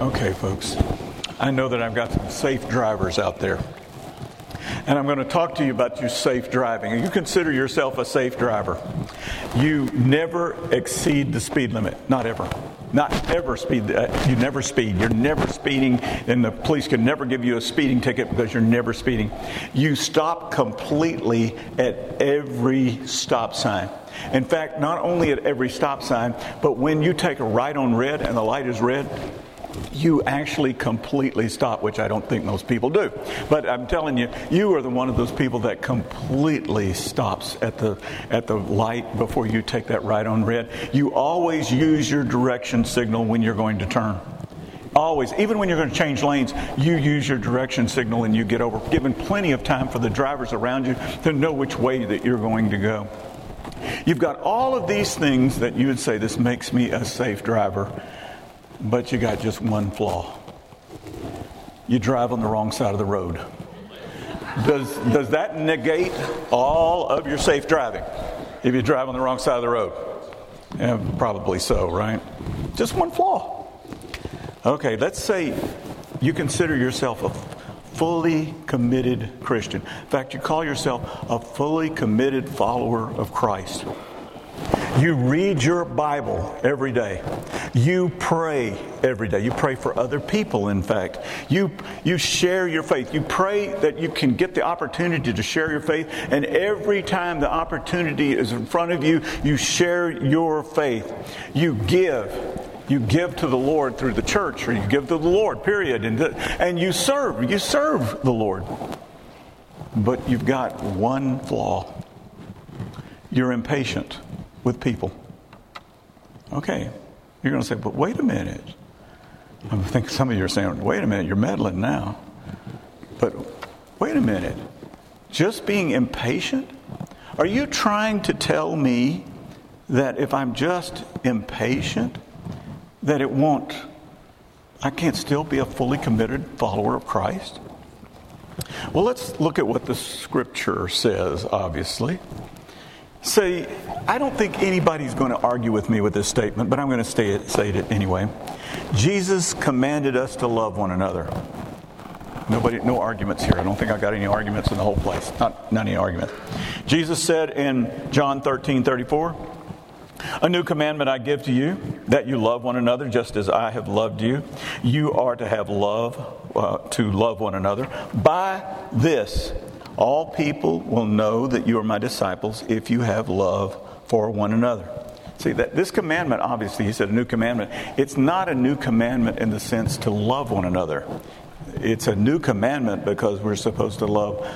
Okay, folks, I know that I've got some safe drivers out there. And I'm going to talk to you about your safe driving. You consider yourself a safe driver. You never exceed the speed limit. Not ever. Not ever speed. You never speed. You're never speeding. And the police can never give you a speeding ticket because you're never speeding. You stop completely at every stop sign. In fact, not only at every stop sign, but when you take a right on red and the light is red, you actually completely stop, which I don't think most people do. But I'm telling you, you are the one of those people that completely stops at the light before you take that right on red. You always use your direction signal when you're going to turn. Always, even when you're going to change lanes, you use your direction signal and you get over, given plenty of time for the drivers around you to know which way that you're going to go. You've got all of these things that you would say, this makes me a safe driver. But you got just one flaw. You drive on the wrong side of the road. Does that negate all of your safe driving? If you drive on the wrong side of the road? Yeah, probably so, right? Just one flaw. Okay, let's say you consider yourself a fully committed Christian. In fact, you call yourself a fully committed follower of Christ. You read your Bible every day. You pray every day. You pray for other people, in fact. You share your faith. You pray that you can get the opportunity to share your faith. And every time the opportunity is in front of you, you share your faith. You give. You give to the Lord through the church, or you give to the Lord, period. And you serve. You serve the Lord. But you've got one flaw. You're impatient with people. Okay. You're going to say, but wait a minute. I think some of you are saying, wait a minute, you're meddling now. But wait a minute. Just being impatient? Are you trying to tell me that if I'm just impatient, that I can't still be a fully committed follower of Christ? Well, let's look at what the Scripture says, obviously. See, I don't think anybody's going to argue with me with this statement, but I'm going to say it anyway. Jesus commanded us to love one another. No arguments here. I don't think I got any arguments in the whole place. Not any argument. Jesus said in John 13:34, "A new commandment I give to you, that you love one another just as I have loved you. You are to have love one another. By this, all people will know that you are my disciples if you have love for one another." See, that this commandment, obviously, he said a new commandment. It's not a new commandment in the sense to love one another. It's a new commandment because we're supposed to love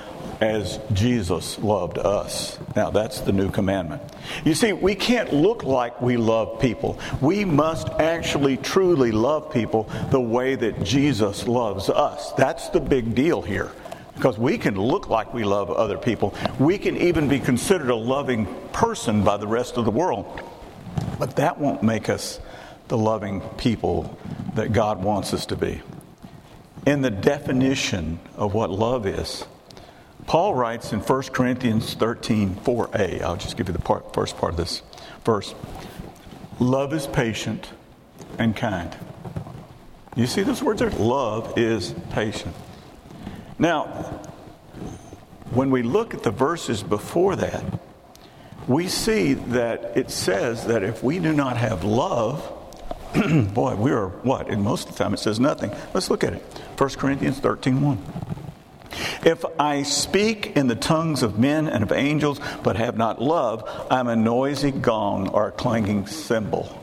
as Jesus loved us. Now, that's the new commandment. You see, we can't look like we love people. We must actually truly love people the way that Jesus loves us. That's the big deal here. Because we can look like we love other people. We can even be considered a loving person by the rest of the world. But that won't make us the loving people that God wants us to be. In the definition of what love is, Paul writes in 1 Corinthians 13, 4a. I'll just give you the first part of this verse. Love is patient and kind. You see those words there? Love is patient. Now, when we look at the verses before that, we see that it says that if we do not have love, boy, we are what? And most of the time it says nothing. Let's look at it. 1 Corinthians 13:1. If I speak in the tongues of men and of angels, but have not love, I'm a noisy gong or a clanging cymbal.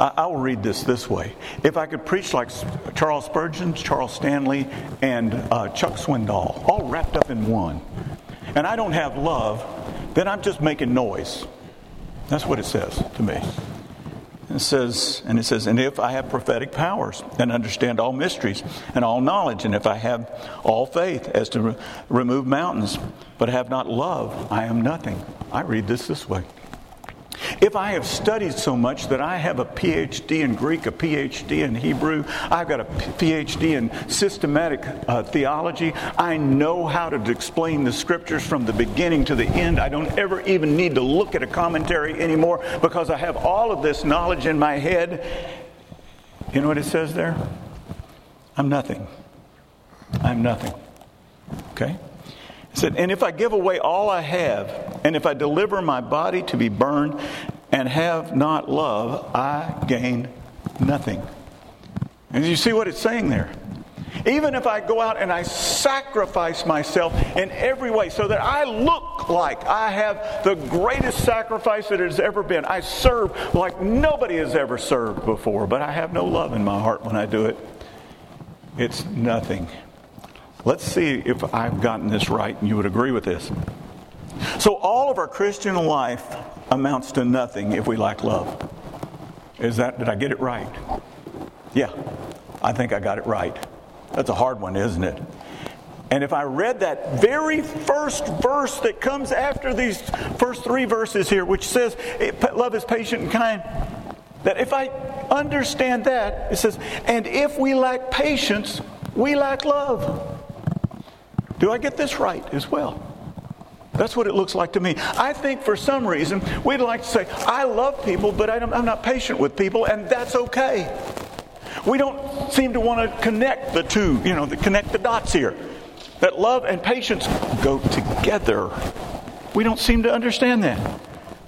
I'll read this way. If I could preach like Charles Spurgeon, Charles Stanley, and Chuck Swindoll, all wrapped up in one, and I don't have love, then I'm just making noise. That's what it says to me. It says, and if I have prophetic powers and understand all mysteries and all knowledge, and if I have all faith as to remove mountains, but have not love, I am nothing. I read this way. If I have studied so much that I have a PhD in Greek, a PhD in Hebrew, I've got a PhD in systematic theology, I know how to explain the Scriptures from the beginning to the end. I don't ever even need to look at a commentary anymore because I have all of this knowledge in my head. You know what it says there? I'm nothing. I'm nothing. Okay? He said, and if I give away all I have, and if I deliver my body to be burned and have not love, I gain nothing. And you see what it's saying there? Even if I go out and I sacrifice myself in every way so that I look like I have the greatest sacrifice that has ever been. I serve like nobody has ever served before, but I have no love in my heart when I do it. It's nothing. Let's see if I've gotten this right and you would agree with this. So all of our Christian life amounts to nothing if we lack love. Did I get it right? Yeah, I think I got it right. That's a hard one, isn't it? And if I read that very first verse that comes after these first three verses here, which says, love is patient and kind, that if I understand that, it says, and if we lack patience, we lack love. Do I get this right as well? That's what it looks like to me. I think for some reason, we'd like to say, I love people, but I'm not patient with people, and that's okay. We don't seem to want to connect the two, connect the dots here. That love and patience go together. We don't seem to understand that.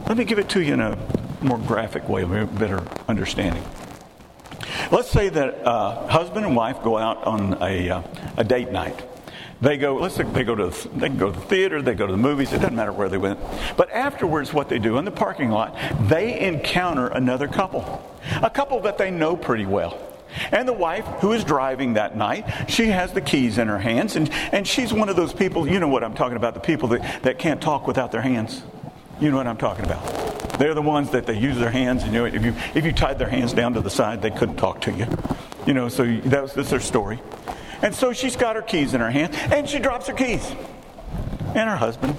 Let me give it to you in a more graphic way, a better understanding. Let's say that husband and wife go out on a date night. They can go to the theater, they go to the movies, it doesn't matter where they went. But afterwards, what they do in the parking lot, they encounter another couple. A couple that they know pretty well. And the wife, who is driving that night, she has the keys in her hands, and she's one of those people, you know what I'm talking about, the people that can't talk without their hands. You know what I'm talking about. They're the ones that they use their hands, and if you tied their hands down to the side, they couldn't talk to you. So that's their story. And so she's got her keys in her hand, and she drops her keys. And her husband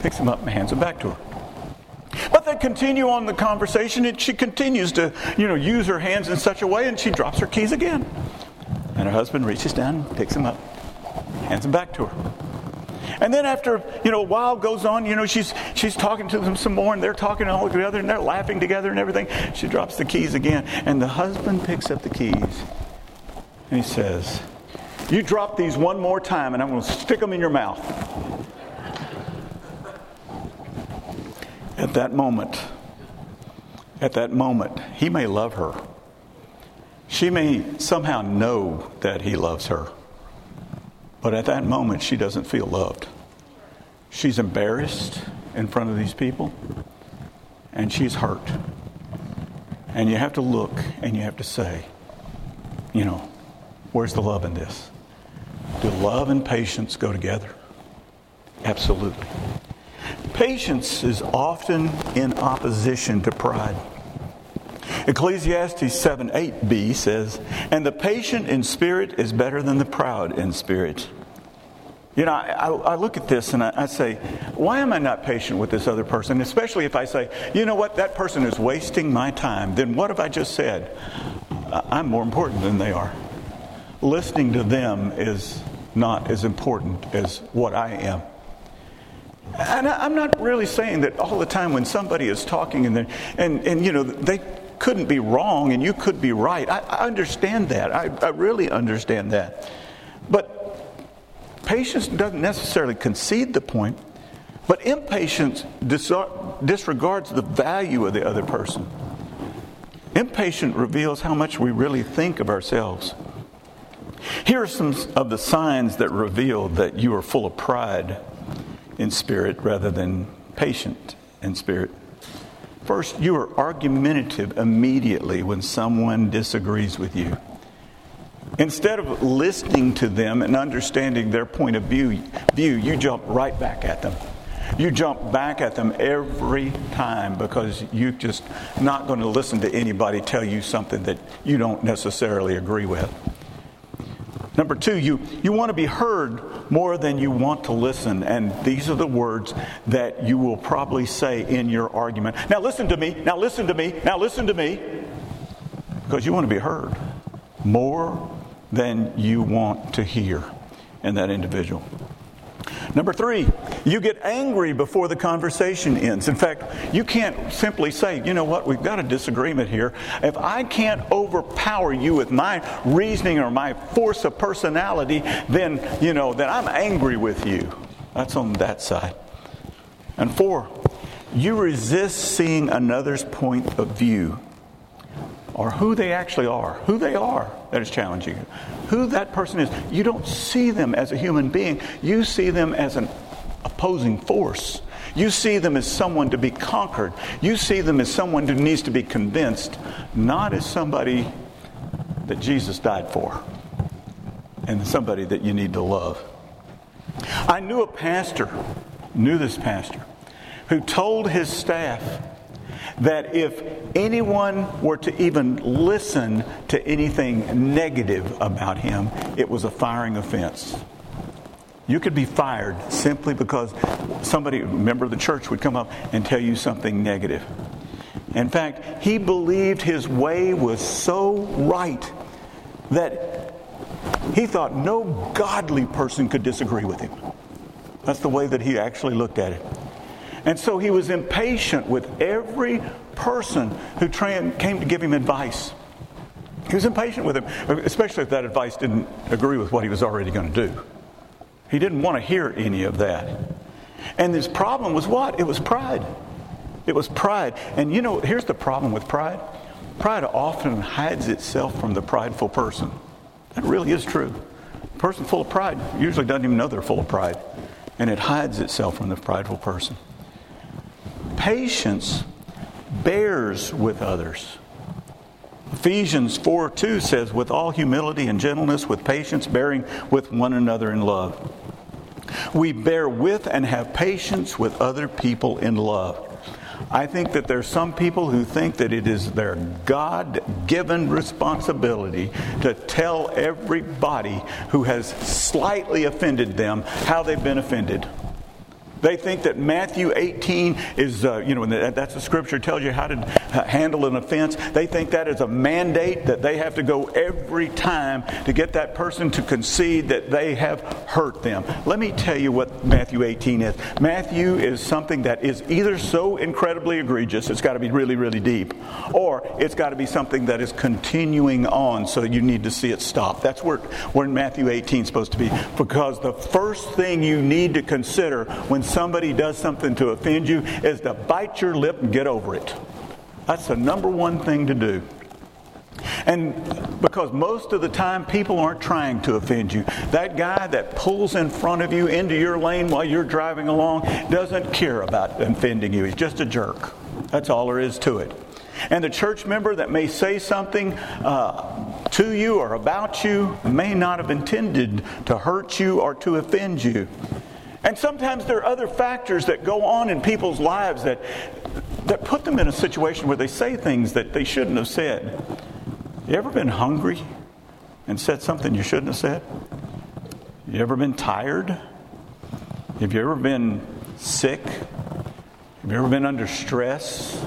picks them up and hands them back to her. But they continue on the conversation, and she continues to, use her hands in such a way, and she drops her keys again. And her husband reaches down, picks them up, hands them back to her. And then after, a while goes on, she's talking to them some more, and they're talking all together, and they're laughing together and everything. She drops the keys again, and the husband picks up the keys, and he says, you drop these one more time and I'm going to stick them in your mouth. At that moment, he may love her. She may somehow know that he loves her. But at that moment, she doesn't feel loved. She's embarrassed in front of these people. And she's hurt. And you have to look and you have to say, where's the love in this? Do love and patience go together? Absolutely. Patience is often in opposition to pride. Ecclesiastes 7, 8b says, and the patient in spirit is better than the proud in spirit. I look at this and I say, why am I not patient with this other person? Especially if I say, you know what, that person is wasting my time. Then what have I just said? I'm more important than they are. Listening to them is not as important as what I am. And I'm not really saying that all the time when somebody is talking and they couldn't be wrong and you could be right. I understand that. I really understand that. But patience doesn't necessarily concede the point, but impatience disregards the value of the other person. Impatience reveals how much we really think of ourselves. Here are some of the signs that reveal that you are full of pride in spirit rather than patient in spirit. First, you are argumentative immediately when someone disagrees with you. Instead of listening to them and understanding their point of view, you jump right back at them. You jump back at them every time because you're just not going to listen to anybody tell you something that you don't necessarily agree with. Number two, you want to be heard more than you want to listen. And these are the words that you will probably say in your argument. Now listen to me, now listen to me, now listen to me. Because you want to be heard more than you want to hear in that individual. Number three, you get angry before the conversation ends. In fact, you can't simply say, you know what, we've got a disagreement here. If I can't overpower you with my reasoning or my force of personality, then, you know, that I'm angry with you. That's on that side. And four, you resist seeing another's point of view or who they actually are, who they are that is challenging you, who that person is. You don't see them as a human being. You see them as an opposing force. You see them as someone to be conquered. You see them as someone who needs to be convinced, not as somebody that Jesus died for and somebody that you need to love. I knew a pastor, knew this pastor, who told his staff that if anyone were to even listen to anything negative about him, it was a firing offense. You could be fired simply because somebody, a member of the church, would come up and tell you something negative. In fact, he believed his way was so right that he thought no godly person could disagree with him. That's the way that he actually looked at it. And so he was impatient with every person who came to give him advice. He was impatient with him, especially if that advice didn't agree with what he was already going to do. He didn't want to hear any of that. And his problem was what? It was pride. It was pride. And you know, here's the problem with pride. Pride often hides itself from the prideful person. That really is true. A person full of pride usually doesn't even know they're full of pride. And it hides itself from the prideful person. Patience bears with others. Ephesians 4:2 says, with all humility and gentleness, with patience, bearing with one another in love. We bear with and have patience with other people in love. I think that there's some people who think that it is their God-given responsibility to tell everybody who has slightly offended them how they've been offended. They think that Matthew 18 is, that's the scripture tells you how to handle an offense. They think that is a mandate that they have to go every time to get that person to concede that they have hurt them. Let me tell you what Matthew 18 is. Matthew is something that is either so incredibly egregious, it's got to be really, really deep, or it's got to be something that is continuing on, so you need to see it stop. That's where we're in Matthew 18 supposed to be, because the first thing you need to consider when somebody does something to offend you is to bite your lip and get over it. That's the number one thing to do. And because most of the time people aren't trying to offend you. That guy that pulls in front of you into your lane while you're driving along doesn't care about offending you. He's just a jerk. That's all there is to it. And the church member that may say something to you or about you may not have intended to hurt you or to offend you. And sometimes there are other factors that go on in people's lives that put them in a situation where they say things that they shouldn't have said. You ever been hungry and said something you shouldn't have said? You ever been tired? Have you ever been sick? Have you ever been under stress?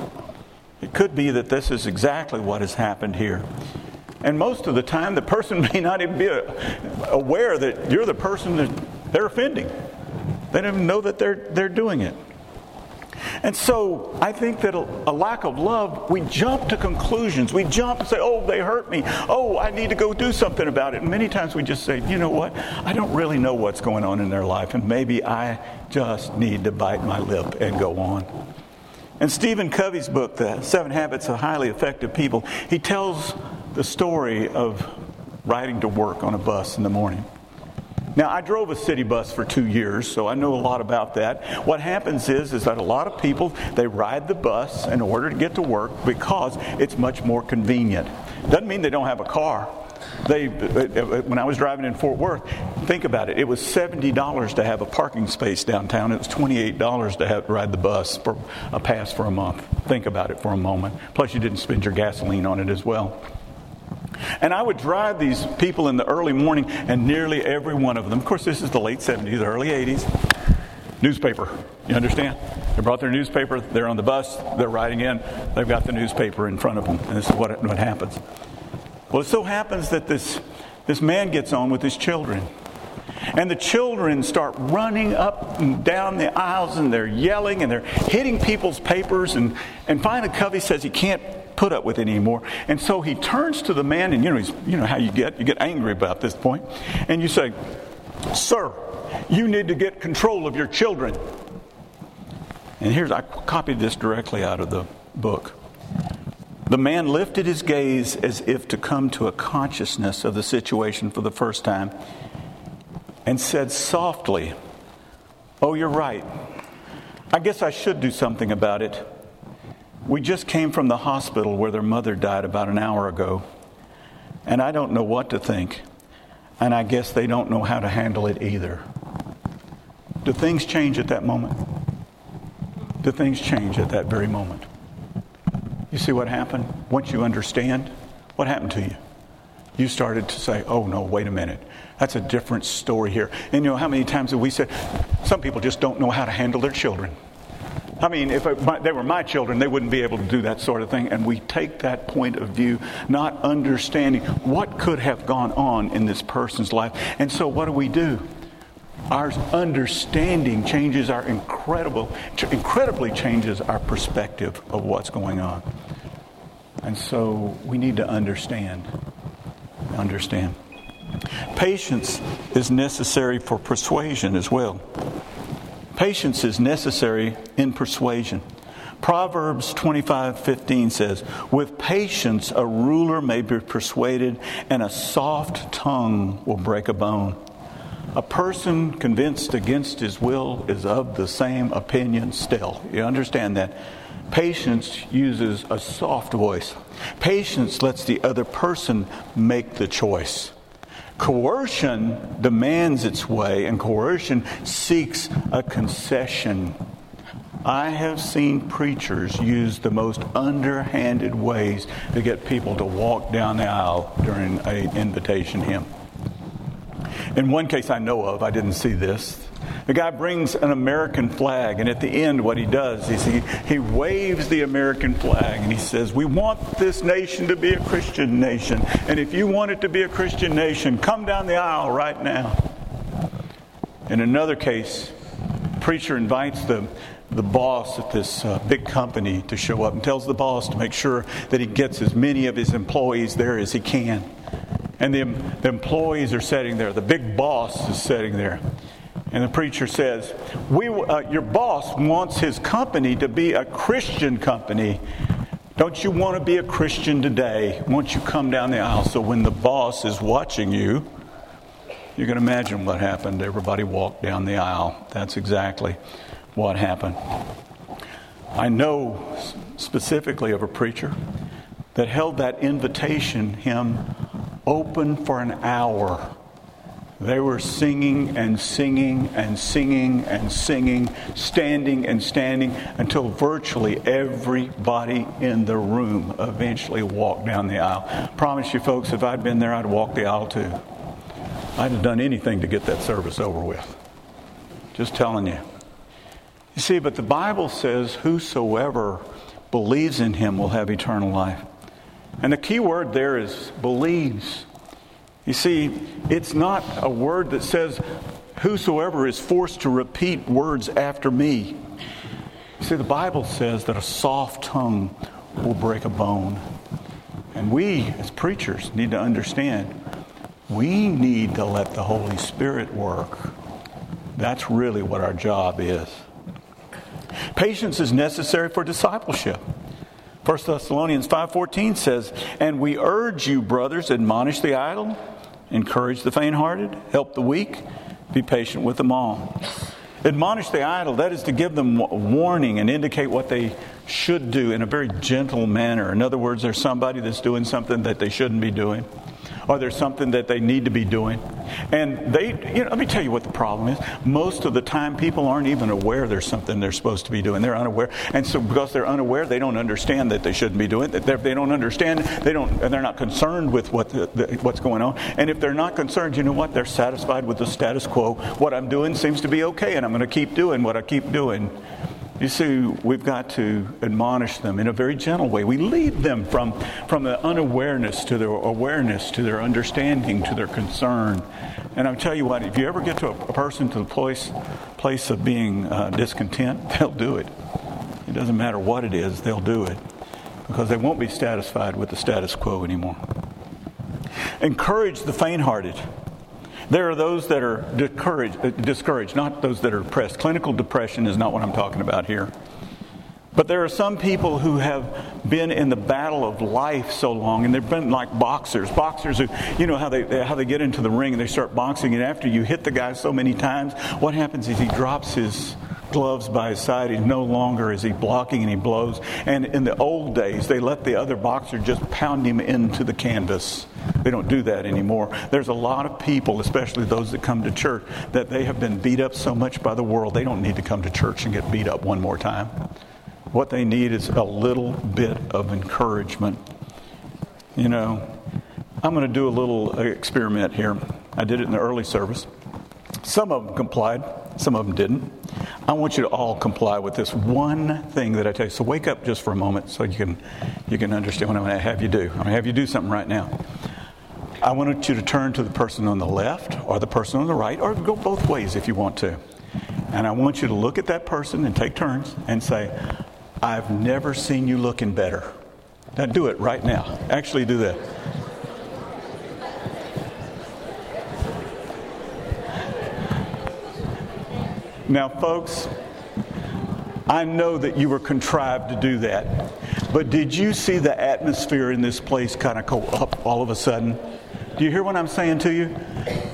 It could be that this is exactly what has happened here. And most of the time the person may not even be aware that you're the person that they're offending. They don't even know that they're doing it. And so I think that a lack of love, we jump to conclusions. We jump and say, oh, they hurt me. Oh, I need to go do something about it. And many times we just say, you know what? I don't really know what's going on in their life, and maybe I just need to bite my lip and go on. In Stephen Covey's book, The Seven Habits of Highly Effective People, he tells the story of riding to work on a bus in the morning. Now, I drove a city bus for 2 years, so I know a lot about that. What happens is that a lot of people, they ride the bus in order to get to work because it's much more convenient. Doesn't mean they don't have a car. When I was driving in Fort Worth, think about it. It was $70 to have a parking space downtown. It was $28 to ride the bus for a pass for a month. Think about it for a moment. Plus, you didn't spend your gasoline on it as well. And I would drive these people in the early morning, and nearly every one of them, of course this is the late 70s, early 80s, newspaper, you understand? They brought their newspaper, they're on the bus, they're riding in, they've got the newspaper in front of them, and this is what happens. Well, it so happens that this man gets on with his children, And the children start running up and down the aisles, and they're yelling, and they're hitting people's papers. And finally, Covey says he can't put up with it anymore. And so he turns to the man, and you know how you get angry about this point. And you say, "Sir, you need to get control of your children." And I copied this directly out of the book. The man lifted his gaze as if to come to a consciousness of the situation for the first time and said softly, "Oh, you're right. I guess I should do something about it. We just came from the hospital where their mother died about an hour ago, and I don't know what to think, and I guess they don't know how to handle it either." Do things change at that moment? Do things change at that very moment? You see what happened? Once you understand, what happened to you? You started to say, "Oh no, wait a minute. That's a different story here." And you know how many times have we said, some people just don't know how to handle their children. I mean, if they were my children, they wouldn't be able to do that sort of thing. And we take that point of view, not understanding what could have gone on in this person's life. And so what do? Our understanding changes our incredibly changes our perspective of what's going on. And so we need to understand. Patience is necessary for persuasion as well. Patience is necessary in persuasion. Proverbs 25:15 says, "With patience a ruler may be persuaded, and a soft tongue will break a bone. A person convinced against his will is of the same opinion still." You understand that? Patience uses a soft voice. Patience lets the other person make the choice. Coercion demands its way, and coercion seeks a concession. I have seen preachers use the most underhanded ways to get people to walk down the aisle during an invitation hymn. In one case I know of, I didn't see this. The guy brings an American flag, and at the end what he does is he waves the American flag, and he says, "We want this nation to be a Christian nation. And if you want it to be a Christian nation, come down the aisle right now." In another case, the preacher invites the boss at this big company to show up and tells the boss to make sure that he gets as many of his employees there as he can. And the employees are sitting there. The big boss is sitting there. And the preacher says, your boss wants his company to be a Christian company. Don't you want to be a Christian today? Won't you come down the aisle?" So when the boss is watching you, you can imagine what happened. Everybody walked down the aisle. That's exactly what happened. I know specifically of a preacher that held that invitation hymn open for an hour. They were singing and singing and singing and singing, standing and standing, until virtually everybody in the room eventually walked down the aisle. Promise you folks, if I'd been there, I'd walked the aisle too. I'd have done anything to get that service over with. Just telling you. You see, but the Bible says, "Whosoever believes in him will have eternal life." And the key word there is believes. You see, it's not a word that says, "Whosoever is forced to repeat words after me." You see, the Bible says that a soft tongue will break a bone. And we, as preachers, need to understand, we need to let the Holy Spirit work. That's really what our job is. Patience is necessary for discipleship. 1 Thessalonians 5:14 says, "And we urge you, brothers, admonish the idle, encourage the faint-hearted, help the weak, be patient with them all." Admonish the idle, that is to give them warning and indicate what they should do in a very gentle manner. In other words, there's somebody that's doing something that they shouldn't be doing, or there's something that they need to be doing. And let me tell you what the problem is. Most of the time, people aren't even aware there's something they're supposed to be doing. They're unaware. And so because they're unaware, they don't understand that they shouldn't be doing it. If they don't understand, they're not concerned with what's going on. And if they're not concerned, you know what? They're satisfied with the status quo. What I'm doing seems to be okay, and I'm going to keep doing what I keep doing. You see, we've got to admonish them in a very gentle way. We lead them from the unawareness to their awareness, to their understanding, to their concern. And I'll tell you what, if you ever get to a person to the place of being discontent, they'll do it. It doesn't matter what it is, they'll do it. Because they won't be satisfied with the status quo anymore. Encourage the faint-hearted. There are those that are discouraged, not those that are depressed. Clinical depression is not what I'm talking about here. But there are some people who have been in the battle of life so long, and they've been like boxers. Boxers who, you know how they get into the ring and they start boxing, and after you hit the guy so many times, what happens is he drops his gloves by his side. He's no longer is he blocking, and he blows. And in the old days, they let the other boxer just pound him into the canvas. They don't do that anymore. There's a lot of people, especially those that come to church, that they have been beat up so much by the world, they don't need to come to church and get beat up one more time. What they need is a little bit of encouragement. You know, I'm going to do a little experiment here. I did it in the early service. Some of them complied. Some of them didn't. I want you to all comply with this one thing that I tell you. So wake up just for a moment so you can understand what I'm going to have you do. I'm going to have you do something right now. I want you to turn to the person on the left or the person on the right, or go both ways if you want to. And I want you to look at that person and take turns and say, I've never seen you looking better. Now do it right now. Actually do that. Now, folks, I know that you were contrived to do that, but did you see the atmosphere in this place kind of go up all of a sudden? Do you hear what I'm saying to you?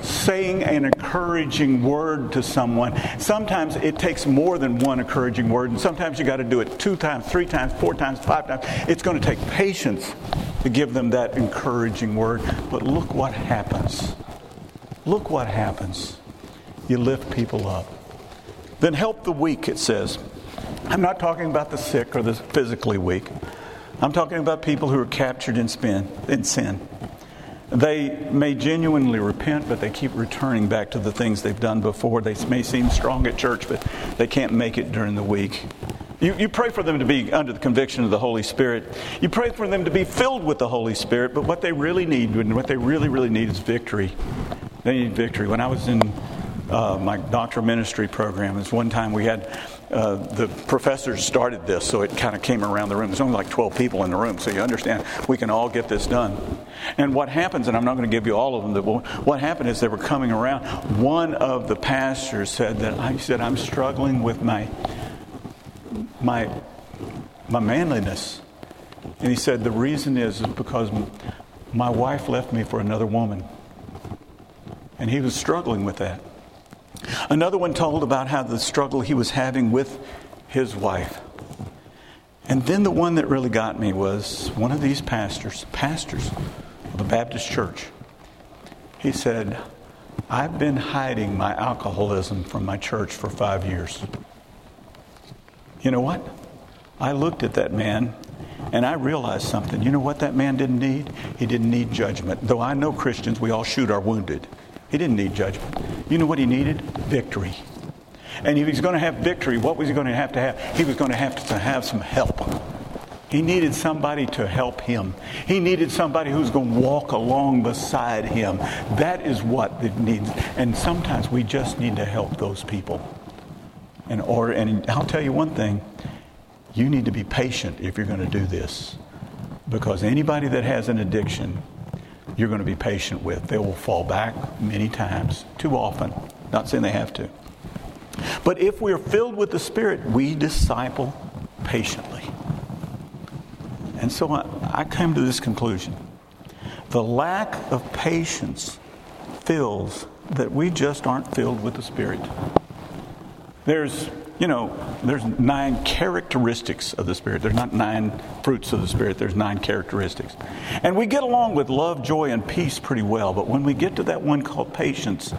Saying an encouraging word to someone. Sometimes it takes more than one encouraging word, and sometimes you got to do it 2 times, 3 times, 4 times, 5 times. It's going to take patience to give them that encouraging word. But look what happens. Look what happens. You lift people up. Then help the weak, it says. I'm not talking about the sick or the physically weak. I'm talking about people who are captured in sin. They may genuinely repent, but they keep returning back to the things they've done before. They may seem strong at church, but they can't make it during the week. You pray for them to be under the conviction of the Holy Spirit. You pray for them to be filled with the Holy Spirit, but what they really need, and what they really, really need is victory. They need victory. When I was in my doctoral ministry program, is one time we had... the professors started this, so it kind of came around the room. There's only like 12 people in the room, so you understand we can all get this done. And what happens, and I'm not going to give you all of them, what happened is they were coming around. One of the pastors said that, he said, I'm struggling with my manliness. And he said, the reason is because my wife left me for another woman. And he was struggling with that. Another one told about how the struggle he was having with his wife. And then the one that really got me was one of these pastors of a Baptist church. He said, I've been hiding my alcoholism from my church for 5 years. You know what? I looked at that man and I realized something. You know what that man didn't need? He didn't need judgment. Though I know Christians, we all shoot our wounded. He didn't need judgment. You know what he needed? Victory. And if he's going to have victory, what was he going to have? He was going to have some help. He needed somebody to help him. He needed somebody who's going to walk along beside him. That is what it needs. And sometimes we just need to help those people. And I'll tell you one thing. You need to be patient if you're going to do this. Because anybody that has an addiction, you're going to be patient with. They will fall back many times, too often. Not saying they have to. But if we are filled with the Spirit, we disciple patiently. And so I came to this conclusion. The lack of patience fills that we just aren't filled with the Spirit. There's 9 characteristics of the Spirit. There's not 9 fruits of the Spirit. There's 9 characteristics. And we get along with love, joy, and peace pretty well. But when we get to that one called patience,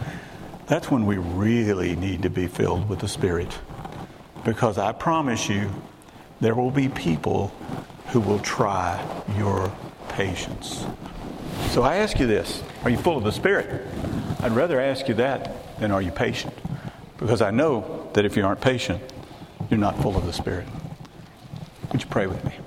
that's when we really need to be filled with the Spirit. Because I promise you, there will be people who will try your patience. So I ask you this. Are you full of the Spirit? I'd rather ask you that than are you patient? Because I know that if you aren't patient, you're not full of the Spirit. Would you pray with me?